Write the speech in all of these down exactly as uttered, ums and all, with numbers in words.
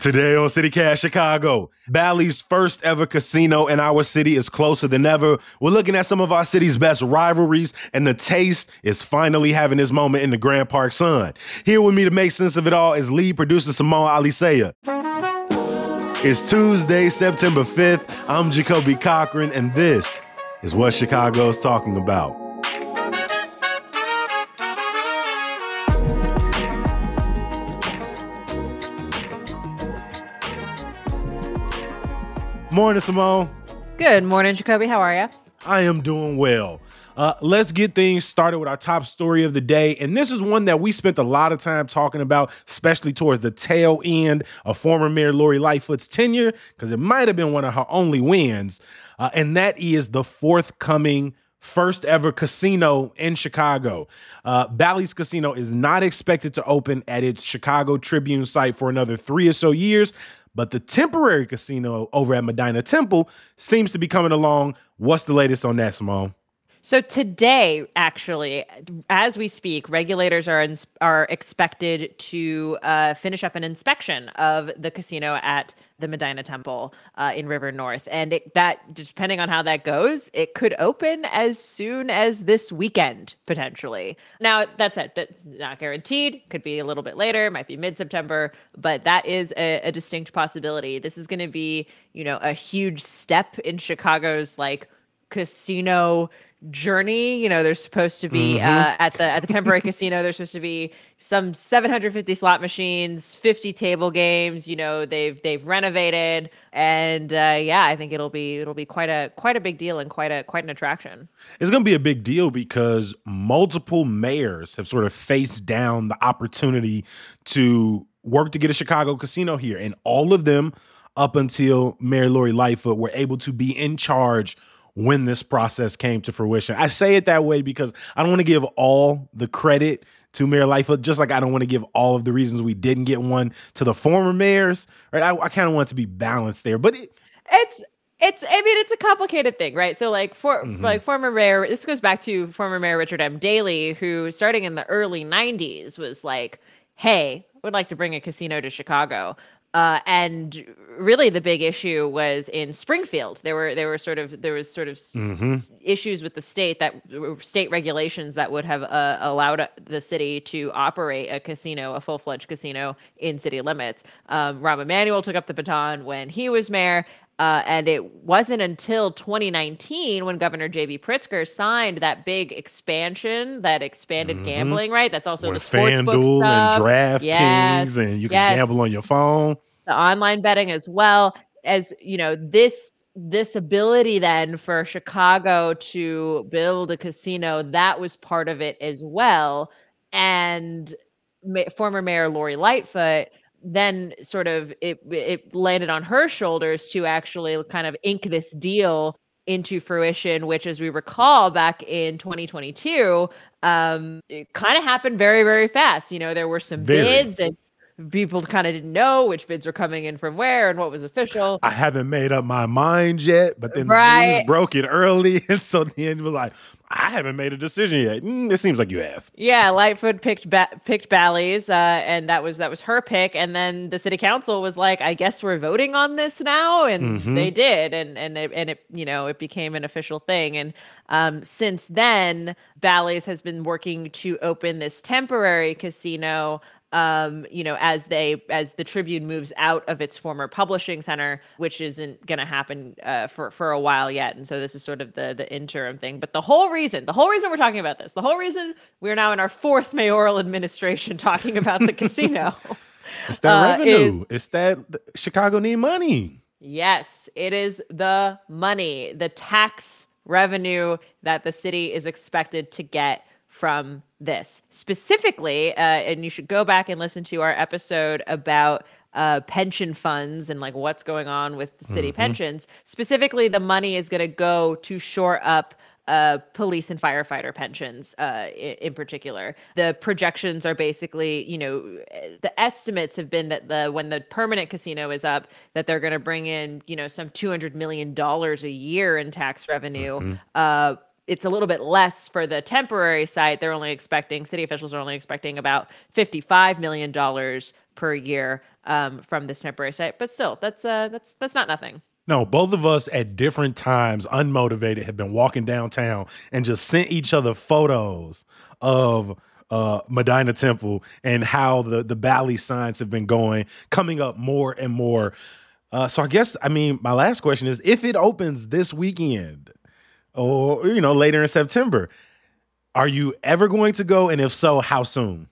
Today on CityCast Chicago, Bally's first ever casino in our city is closer than ever. We're looking at some of our city's best rivalries, and the Taste is finally having this moment in the Grant Park sun. Here with me to make sense of it all is lead producer Simone Alicea. It's Tuesday, September fifth. I'm Jacoby Cochran, and this is what Chicago's talking about. Morning, Simone. Good morning, Jacoby. How are you? I am doing well. Uh, let's get things started with our top story of the day. And this is one that we spent a lot of time talking about, especially towards the tail end of former Mayor Lori Lightfoot's tenure, because it might have been one of her only wins. Uh, and that is the forthcoming first ever casino in Chicago. Uh, Bally's Casino is not expected to open at its Chicago Tribune site for another three or so years. But the temporary casino over at Medinah Temple seems to be coming along. What's the latest on that, Simone? So today, actually, as we speak, regulators are in, are expected to uh, finish up an inspection of the casino at the Medinah Temple uh, in River North. And it, that, depending on how that goes, it could open as soon as this weekend, potentially. Now, that's it. That's not guaranteed. Could be a little bit later. Might be mid-September. But that is a, a distinct possibility. This is going to be, you know, a huge step in Chicago's, like, casino journey. You know, there's supposed to be mm-hmm. uh, at the at the temporary casino, there's supposed to be some seven hundred fifty slot machines, fifty table games. You know, they've they've renovated, and uh, yeah, I think it'll be it'll be quite a quite a big deal and quite a quite an attraction. It's going to be a big deal because multiple mayors have sort of faced down the opportunity to work to get a Chicago casino here, and all of them, up until Mayor Lori Lightfoot, were able to be in charge when this process came to fruition. I say it that way because I don't want to give all the credit to Mayor Lightfoot, just like I don't want to give all of the reasons we didn't get one to the former mayors. Right? I, I kind of want it to be balanced there, but it, it's it's. I mean, it's a complicated thing, right? So, like for mm-hmm. like former mayor, this goes back to former Mayor Richard M. Daley, who starting in the early nineties was like, "Hey, would like to bring a casino to Chicago." Uh, and really, the big issue was in Springfield. There were there were sort of there was sort of mm-hmm. s- issues with the state that state regulations that would have uh, allowed the city to operate a casino, a full fledged casino in city limits. Um, Rahm Emanuel took up the baton when he was mayor, uh, and it wasn't until twenty nineteen when Governor J B. Pritzker signed that big expansion that expanded mm-hmm. gambling. Right, that's also Where the FanDuel and DraftKings, yes. and you can yes. gamble on your phone. The online betting as well as, you know, this this ability then for Chicago to build a casino, that was part of it as well. And ma- former Mayor Lori Lightfoot then sort of it it landed on her shoulders to actually kind of ink this deal into fruition, which, as we recall, back in twenty twenty-two, um, it kind of happened very, very fast. You know, there were some very. bids and people kind of didn't know which bids were coming in from where and what was official. I haven't made up my mind yet, but then right. the news broke it early. And so then we're like, I haven't made a decision yet. Mm, it seems like you have. Yeah, Lightfoot picked ba- picked Bally's, uh, and that was that was her pick. And then the city council was like, I guess we're voting on this now. And mm-hmm. they did. And and it, and it, you know, it became an official thing. And um, since then, Bally's has been working to open this temporary casino Um, you know, as they as the Tribune moves out of its former publishing center, which isn't going to happen uh, for for a while yet, and so this is sort of the the interim thing. But the whole reason, the whole reason we're talking about this, the whole reason we're now in our fourth mayoral administration talking about the casino, It's that uh, revenue. Is, it's that Chicago need money. Yes, it is the money, the tax revenue that the city is expected to get from this specifically. Uh, and you should go back and listen to our episode about uh, pension funds and like what's going on with the city mm-hmm. pensions. Specifically, the money is going to go to shore up Uh, police and firefighter pensions uh, in, in particular. The projections are basically, you know, the estimates have been that the when the permanent casino is up, that they're going to bring in, you know, some two hundred million dollars a year in tax revenue. Mm-hmm. Uh, it's a little bit less for the temporary site. They're only expecting, city officials are only expecting about fifty-five million dollars per year um, from this temporary site. But still, that's uh, that's that's not nothing. No, both of us at different times, unmotivated, have been walking downtown and just sent each other photos of uh, Medinah Temple and how the, the Bally signs have been going, coming up more and more. Uh, so I guess, I mean, my last question is, if it opens this weekend or, you know, later in September, are you ever going to go? And if so, how soon?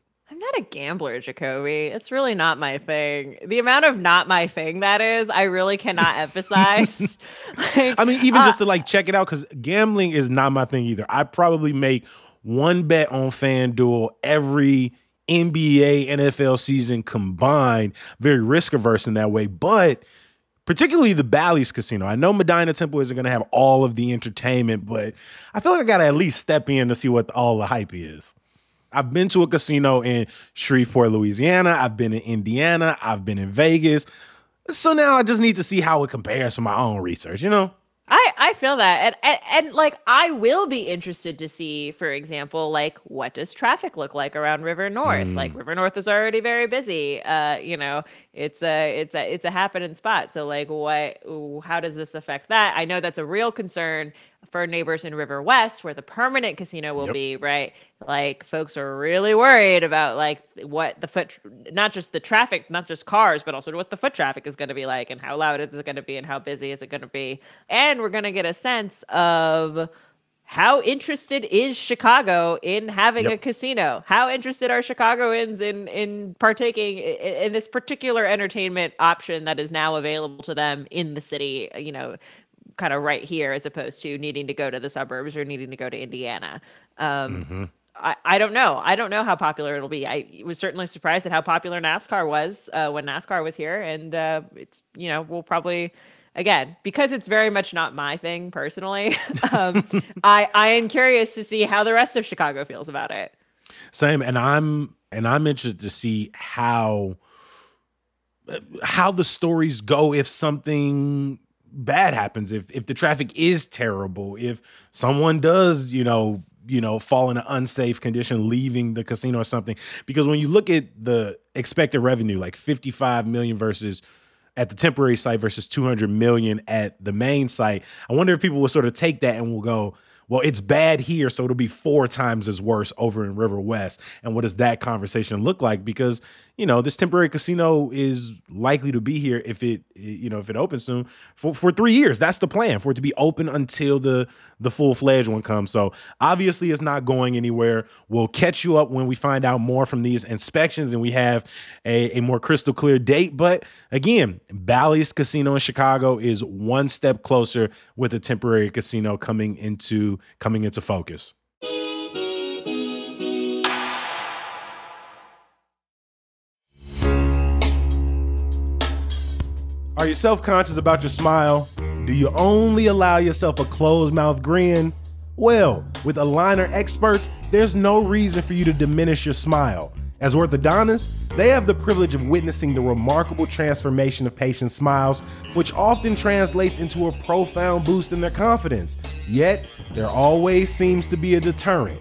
A gambler, Jacoby. It's really not my thing. The amount of not my thing that is, I really cannot emphasize. Like, I mean, even uh, just to like check it out, because gambling is not my thing either. I probably make one bet on FanDuel every N B A, N F L season combined. Very risk averse in that way, but particularly the Bally's Casino. I know Medinah Temple isn't going to have all of the entertainment, but I feel like I got to at least step in to see what all the hype is. I've been to a casino in Shreveport, Louisiana. I've been in Indiana. I've been in Vegas. So now I just need to see how it compares to my own research, you know? I, I feel that. And, and, and like, I will be interested to see, for example, like, what does traffic look like around River North? Mm. Like, River North is already very busy. Uh, you know, it's a, it's a, it's a happening spot. So like, what, how does this affect that? I know that's a real concern for neighbors in River West, where the permanent casino will yep. be, right? Like, folks are really worried about like what the foot, not just the traffic, not just cars, but also what the foot traffic is going to be like, and how loud is it going to be, and how busy is it going to be. And we're going to get a sense of how interested is Chicago in having yep. a casino? How interested are Chicagoans in, in partaking in, in this particular entertainment option that is now available to them in the city, you know, kind of right here, as opposed to needing to go to the suburbs or needing to go to Indiana. Um, mm-hmm. I, I don't know. I don't know how popular it'll be. I was certainly surprised at how popular NASCAR was uh, when NASCAR was here. And uh, it's, you know, we'll probably, again, because it's very much not my thing personally, um, I, I am curious to see how the rest of Chicago feels about it. Same. And I'm, and I'm interested to see how, how the stories go if something bad happens, if if the traffic is terrible, if someone does, you know, you know, fall in an unsafe condition leaving the casino or something. Because when you look at the expected revenue, like fifty-five million versus at the temporary site versus two hundred million at the main site, I wonder if people will sort of take that and will go, well, it's bad here, so it'll be four times as worse over in River West. And what does that conversation look like? Because, you know, this temporary casino is likely to be here if it, you know, if it opens soon for, for three years. That's the plan, for it to be open until the, the full-fledged one comes. So obviously it's not going anywhere. We'll catch you up when we find out more from these inspections and we have a, a more crystal clear date. But again, Bally's Casino in Chicago is one step closer with a temporary casino coming into coming into focus. Are you self-conscious about your smile? Do you only allow yourself a closed-mouth grin? Well, with Aligner Experts, there's no reason for you to diminish your smile. As orthodontists, they have the privilege of witnessing the remarkable transformation of patients' smiles, which often translates into a profound boost in their confidence. Yet, there always seems to be a deterrent.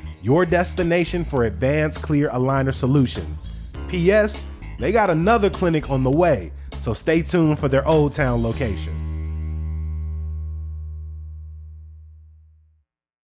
your destination for advanced clear aligner solutions. P S. They got another clinic on the way, So stay tuned for their Old Town location.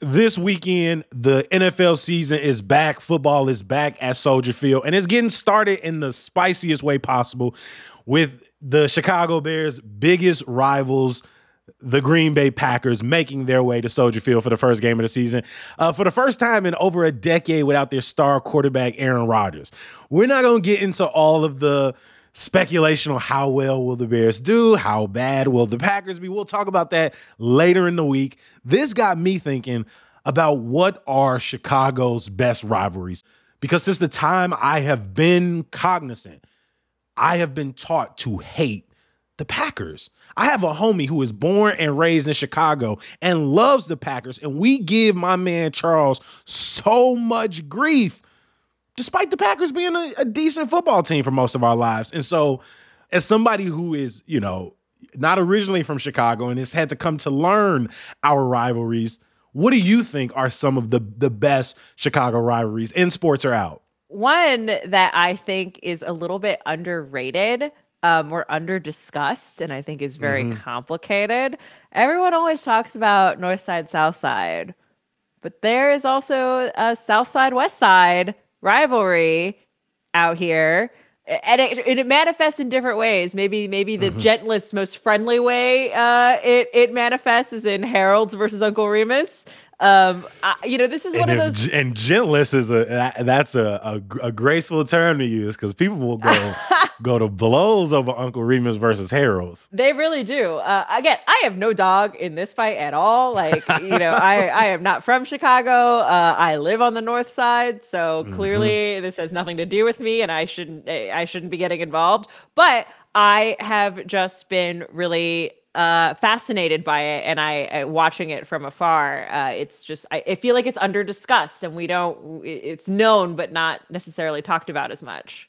This weekend, the N F L season is back. Football is back at Soldier Field, and it's getting started in the spiciest way possible with the Chicago Bears' biggest rivals, the Green Bay Packers, making their way to Soldier Field for the first game of the season. Uh, for the first time in over a decade without their star quarterback, Aaron Rodgers. We're not going to get into all of the speculation on how well will the Bears do, how bad will the Packers be. We'll talk about that later in the week. This got me thinking about what are Chicago's best rivalries, because since the time I have been cognizant, I have been taught to hate the Packers. I have a homie who is born and raised in Chicago and loves the Packers, and we give my man Charles so much grief despite the Packers being a, a decent football team for most of our lives. And so as somebody who is, you know, not originally from Chicago and has had to come to learn our rivalries, what do you think are some of the, the best Chicago rivalries in sports or out? One that I think is a little bit underrated um, or under-discussed, and I think is very mm-hmm. complicated. Everyone always talks about North Side, South Side, but there is also a South Side, West Side rivalry out here, and it, and it manifests in different ways. Maybe maybe the mm-hmm. gentlest, most friendly way uh, it it manifests is in Harold's versus Uncle Remus. Um, I, you know, this is one and of those. If, and gentlest is a that's a, a a graceful term to use, because people will go go to blows over Uncle Remus versus Harold's. They really do. Uh, again, I have no dog in this fight at all. Like, you know, I, I am not from Chicago. Uh, I live on the North Side, so clearly mm-hmm. this has nothing to do with me, and I shouldn't I shouldn't be getting involved. But I have just been really uh, fascinated by it, and I, I watching it from afar. Uh, it's just I, I feel like it's under discussed, and we don't. It's known, but not necessarily talked about as much.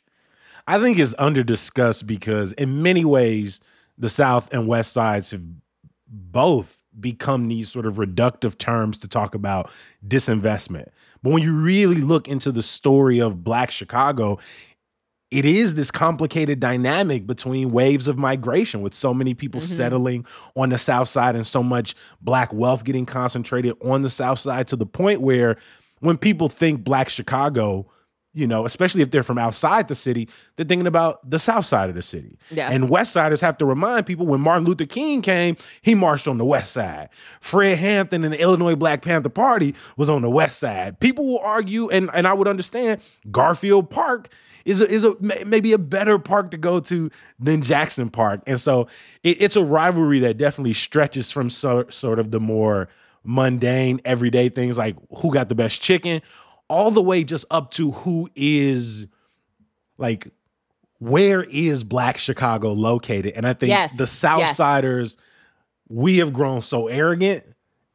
I think it's under-discussed because in many ways, the South and West Sides have both become these sort of reductive terms to talk about disinvestment. But when you really look into the story of Black Chicago, it is this complicated dynamic between waves of migration, with so many people mm-hmm. settling on the South Side and so much Black wealth getting concentrated on the South Side, to the point where when people think Black Chicago, you know, especially if they're from outside the city, they're thinking about the South Side of the city. Yeah. And West Siders have to remind people, when Martin Luther King came, he marched on the West Side. Fred Hampton and the Illinois Black Panther Party was on the West Side. People will argue, and, and I would understand, Garfield Park is a, is a, maybe a better park to go to than Jackson Park. And so it, it's a rivalry that definitely stretches from so, sort of the more mundane, everyday things like who got the best chicken, all the way just up to who is, like, where is Black Chicago located? And I think yes, the Southsiders, yes. we have grown so arrogant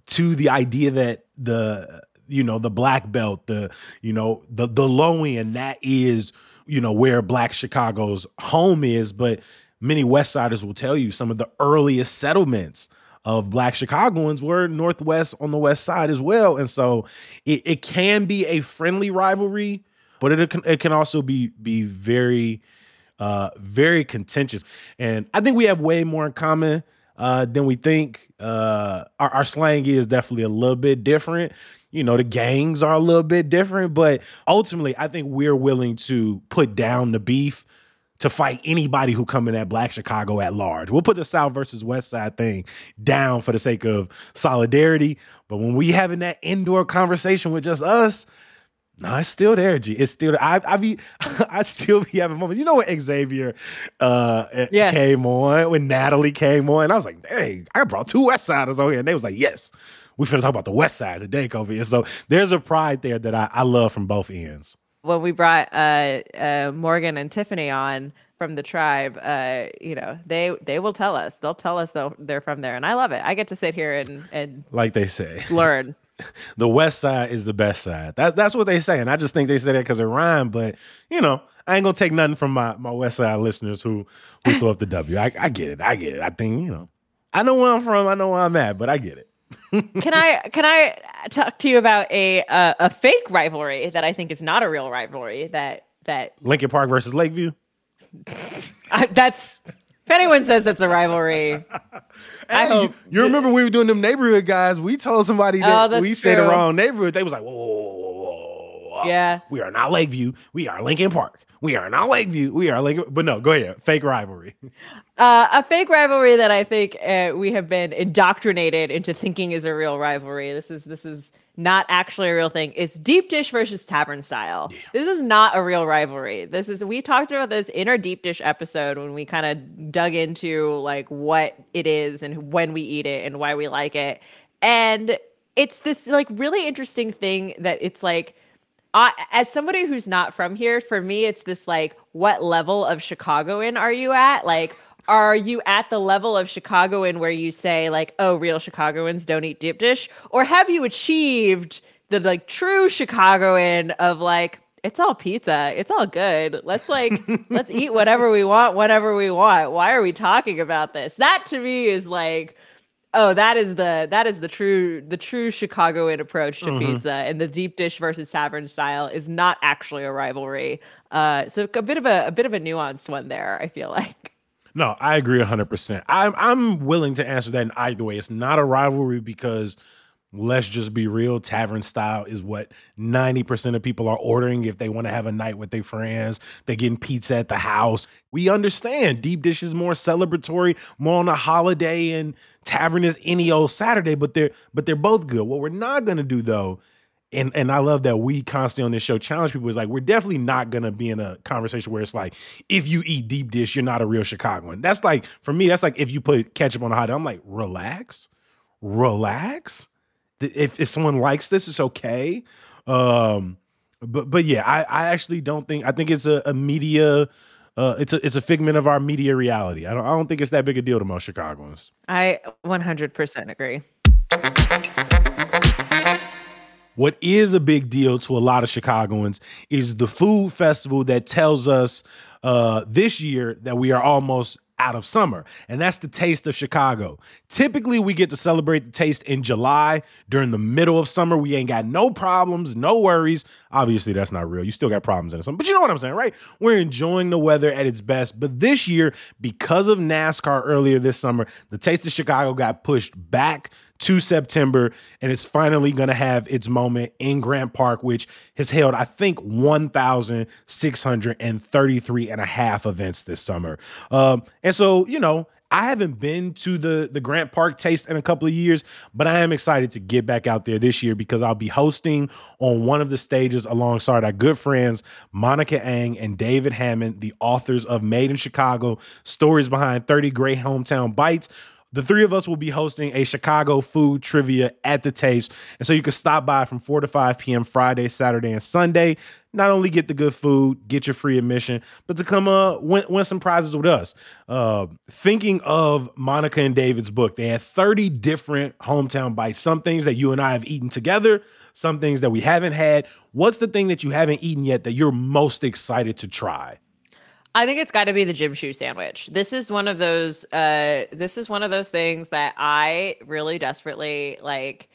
to the idea that the, you know, the Black Belt, the, you know, the, the low end, that is, you know, where Black Chicago's home is. But many Westsiders will tell you some of the earliest settlements of Black Chicagoans were Northwest on the West Side as well. And so it, it can be a friendly rivalry, but it can, it can also be be very, uh, very contentious. And I think we have way more in common uh, than we think. Uh, our, our slang is definitely a little bit different. You know, the gangs are a little bit different, but ultimately I think we're willing to put down the beef to fight anybody who come in at Black Chicago at large. We'll put the South versus West Side thing down for the sake of solidarity. But when we having that indoor conversation with just us, no, nah, it's still there, G. It's still there. I, I be, I still be having moments. You know when Xavier uh, yes. came on, when Natalie came on, and I was like, dang, I brought two West Siders on here. And they was like, yes, we finna talk about the West Side today, Kobe. And so there's a pride there that I, I love from both ends. When we brought uh, uh, Morgan and Tiffany on, from the tribe, uh, you know, they they will tell us. They'll tell us they'll, they're from there. And I love it. I get to sit here and, and like they say, learn. The West Side is the best side. That, that's what they say. And I just think they say that because it rhymed. But, you know, I ain't going to take nothing from my, my West Side listeners who, who throw up the W. I, I get it. I get it. I think, you know, I know where I'm from. I know where I'm at, but I get it. Can I can I talk to you about a uh, a fake rivalry that I think is not a real rivalry? That that Lincoln Park versus Lakeview. I, that's if anyone says that's a rivalry. I hope you, you remember when we were doing them neighborhood guys. We told somebody that oh, we said the wrong neighborhood. They was like, whoa, whoa, whoa, yeah, we are not Lakeview. We are Lincoln Park. We are not Lakeview. We are Lincoln. But no, go ahead. Fake rivalry. Uh, a fake rivalry that I think uh, we have been indoctrinated into thinking is a real rivalry. This is this is not actually a real thing. It's deep dish versus tavern style. Yeah. This is not a real rivalry. This is we talked about this in our deep dish episode when we kind of dug into like what it is and when we eat it and why we like it. And it's this like really interesting thing that it's like. Uh, as somebody who's not from here, for me, it's this like, what level of Chicagoan are you at? Like, are you at the level of Chicagoan where you say like, oh, real Chicagoans don't eat deep dish? Or have you achieved the like true Chicagoan of like, it's all pizza. It's all good. Let's like, let's eat whatever we want, whenever we want. Why are we talking about this? That to me is like, oh, that is the that is the true the true Chicagoan approach to mm-hmm. pizza, and the deep dish versus tavern style is not actually a rivalry. Uh, so a bit of a, a bit of a nuanced one there, I feel like. No, I agree one hundred percent. I'm I'm willing to answer that in either way. It's not a rivalry because let's just be real. Tavern style is what ninety percent of people are ordering if they want to have a night with their friends. They're getting pizza at the house. We understand deep dish is more celebratory, more on a holiday, and tavern is any old Saturday, but they're, but they're both good. What we're not going to do, though, and, and I love that we constantly on this show challenge people, is like, we're definitely not going to be in a conversation where it's like, if you eat deep dish, you're not a real Chicagoan. That's like, for me, that's like if you put ketchup on a hot dog, I'm like, relax, relax. If if someone likes this, it's okay. Um, but but yeah, I, I actually don't think I think it's a, a media. Uh, it's a it's a figment of our media reality. I don't I don't think it's that big a deal to most Chicagoans. I one hundred percent agree. What is a big deal to a lot of Chicagoans is the food festival that tells us uh, this year that we are almost out of summer, and that's the Taste of Chicago. Typically, we get to celebrate the Taste in July during the middle of summer. We ain't got no problems, no worries. Obviously, that's not real. You still got problems in the summer, but you know what I'm saying, right? We're enjoying the weather at its best. But this year, because of NASCAR earlier this summer, the Taste of Chicago got pushed back to September, and it's finally going to have its moment in Grant Park, which has held, I think, one thousand six hundred thirty-three and a half events this summer. Um, and so, you know, I haven't been to the, the Grant Park Taste in a couple of years, but I am excited to get back out there this year because I'll be hosting on one of the stages alongside our good friends, Monica Eng and David Hammond, the authors of Made in Chicago, Stories Behind thirty Great Hometown Bites. The three of us will be hosting a Chicago food trivia at the Taste. And so you can stop by from four to five p.m. Friday, Saturday, and Sunday. Not only get the good food, get your free admission, but to come uh, win, win some prizes with us. Uh, thinking of Monica and David's book, they had thirty different hometown bites, some things that you and I have eaten together, some things that we haven't had. What's the thing that you haven't eaten yet that you're most excited to try? I think it's got to be the gym shoe sandwich. This is one of those. Uh, this is one of those things that I really desperately like.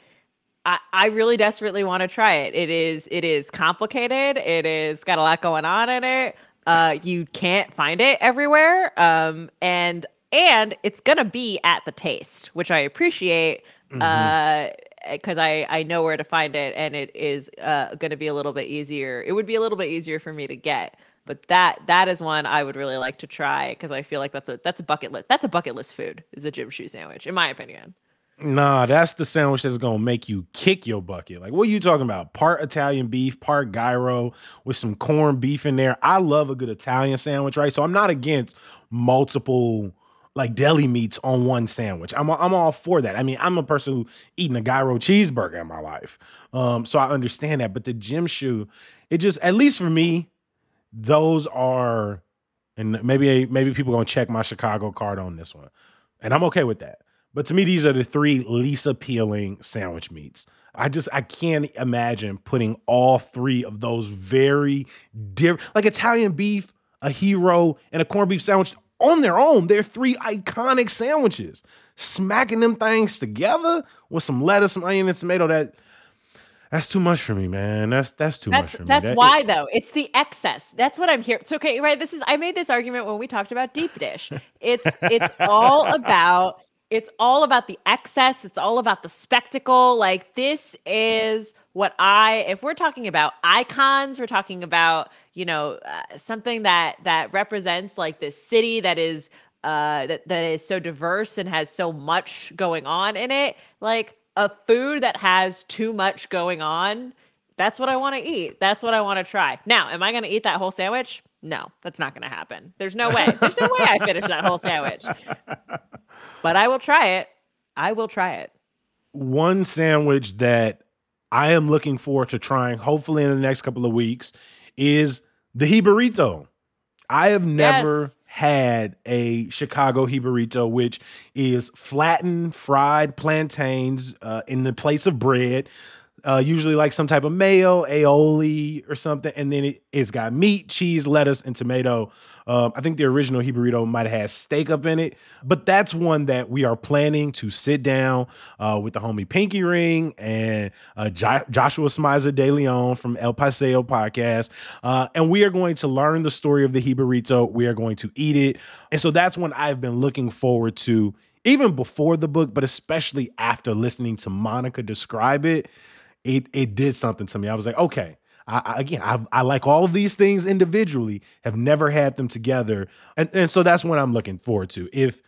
I, I really desperately want to try it. It is. It is complicated. It is got a lot going on in it. Uh, you can't find it everywhere. Um, and and it's gonna be at the Taste, which I appreciate. Mm-hmm. Uh, because I, I know where to find it, and it is uh, gonna be a little bit easier. It would be a little bit easier for me to get. But that that is one I would really like to try because I feel like that's a that's a bucket list that's a bucket list food is a gym shoe sandwich, in my opinion. Nah, that's the sandwich that's gonna make you kick your bucket. Like, what are you talking about? Part Italian beef, part gyro with some corned beef in there. I love a good Italian sandwich, right? So I'm not against multiple like deli meats on one sandwich. I'm I'm all for that. I mean, I'm a person who eating a gyro cheeseburger in my life, um, so I understand that. But the gym shoe, it just at least for me. Those are And maybe maybe people are going to check my Chicago card on this one. And I'm okay with that. But to me, these are the three least appealing sandwich meats. I just, I can't imagine putting all three of those very different, like Italian beef, a hero, and a corned beef sandwich on their own. They're three iconic sandwiches. Smacking them things together with some lettuce, some onion, and tomato, that... That's too much for me, man. That's that's too that's, much for me. That's that, why, it, though. It's the excess. That's what I'm here. It's okay, right? This is. I made this argument when we talked about deep dish. It's it's all about it's all about the excess. It's all about the spectacle. Like this is what I. If we're talking about icons, we're talking about you know uh, something that that represents like this city that is uh that, that is so diverse and has so much going on in it, like. A food that has too much going on, that's what I want to eat. That's what I want to try. Now, am I going to eat that whole sandwich? No, that's not going to happen. There's no way. There's no way I finish that whole sandwich. But I will try it. I will try it. One sandwich that I am looking forward to trying, hopefully in the next couple of weeks, is the Jibarito. I have never yes. had a Chicago Jibarito, which is flattened fried plantains uh, in the place of bread, uh, usually like some type of mayo, aioli or something. And then it, it's got meat, cheese, lettuce, and tomato. Um, I think the original Jibarito might have had steak up in it. But that's one that we are planning to sit down uh, with the homie Pinky Ring and uh, jo- Joshua Smizer De Leon from El Paseo podcast. Uh, and we are going to learn the story of the Jibarito. We are going to eat it. And so that's one I've been looking forward to even before the book, but especially after listening to Monica describe it. It it did something to me. I was like, okay, I, I, again, I, I like all of these things individually, have never had them together. And, and so that's what I'm looking forward to. If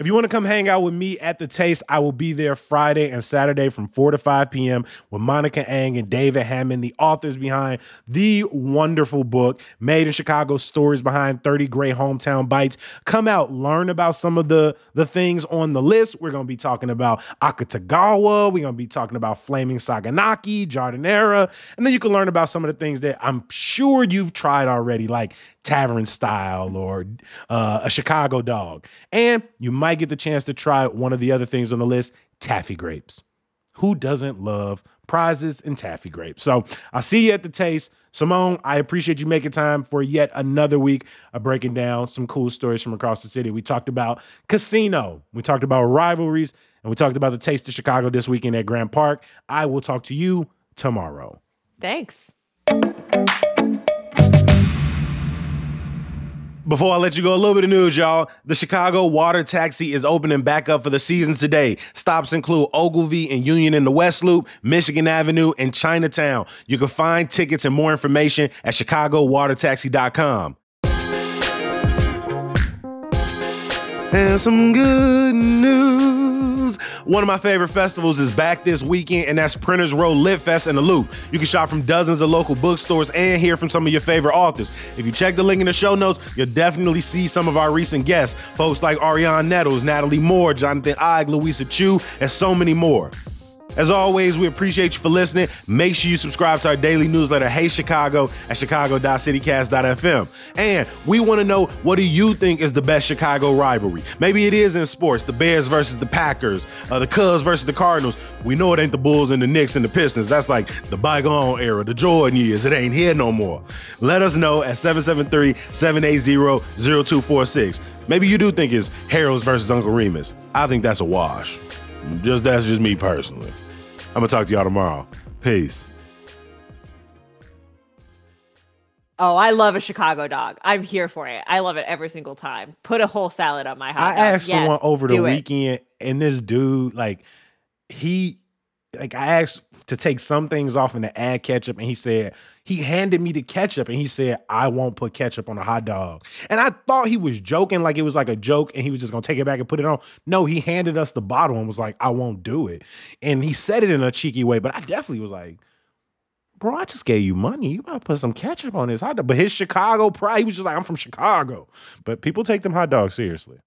if you want to come hang out with me at The Taste, I will be there Friday and Saturday from four to five p.m. with Monica Eng and David Hammond, the authors behind the wonderful book, Made in Chicago, Stories Behind thirty Great Hometown Bites. Come out, learn about some of the, the things on the list. We're going to be talking about Akutagawa. We're going to be talking about Flaming Saganaki, Jardinera. And then you can learn about some of the things that I'm sure you've tried already, like Tavern Style or uh, a Chicago Dog. And you might I get the chance to try one of the other things on the list, taffy grapes. Who doesn't love prizes and taffy grapes? So I'll see you at The Taste. Simone, I appreciate you making time for yet another week of breaking down some cool stories from across the city. We talked about casino. We talked about rivalries. And we talked about The Taste of Chicago this weekend at Grant Park. I will talk to you tomorrow. Thanks. Before I let you go, a little bit of news, y'all. The Chicago Water Taxi is opening back up for the seasons today. Stops include Ogilvie and Union in the West Loop, Michigan Avenue, and Chinatown. You can find tickets and more information at chicago water taxi dot com. And some good news. One of my favorite festivals is back this weekend, and that's Printers Row Lit Fest in the Loop. You can shop from dozens of local bookstores and hear from some of your favorite authors. If you check the link in the show notes, you'll definitely see some of our recent guests, folks like Ariane Nettles, Natalie Moore, Jonathan Eig, Louisa Chu, and so many more. As always, we appreciate you for listening. Make sure you subscribe to our daily newsletter, Hey Chicago, at chicago dot citycast dot f m. And we want to know, what do you think is the best Chicago rivalry? Maybe it is in sports, the Bears versus the Packers, uh, the Cubs versus the Cardinals. We know it ain't the Bulls and the Knicks and the Pistons. That's like the bygone era, the Jordan years. It ain't here no more. Let us know at seven seven three, seven eight zero, zero two four six. Maybe you do think it's Harold's versus Uncle Remus. I think that's a wash. Just that's just me personally. I'm gonna talk to y'all tomorrow. Peace. Oh, I love a Chicago dog. I'm here for it. I love it every single time. Put a whole salad on my hot I dog. I asked yes, someone over the weekend, it. and this dude, like, he, like, I asked to take some things off and to add ketchup, and he said he handed me the ketchup, and he said, "I won't put ketchup on a hot dog." And I thought he was joking, like it was like a joke, and he was just gonna take it back and put it on. No, he handed us the bottle and was like, "I won't do it." And he said it in a cheeky way, but I definitely was like, "Bro, I just gave you money. You gotta put some ketchup on this hot dog." But his Chicago pride, he was just like, "I'm from Chicago," but people take them hot dogs seriously.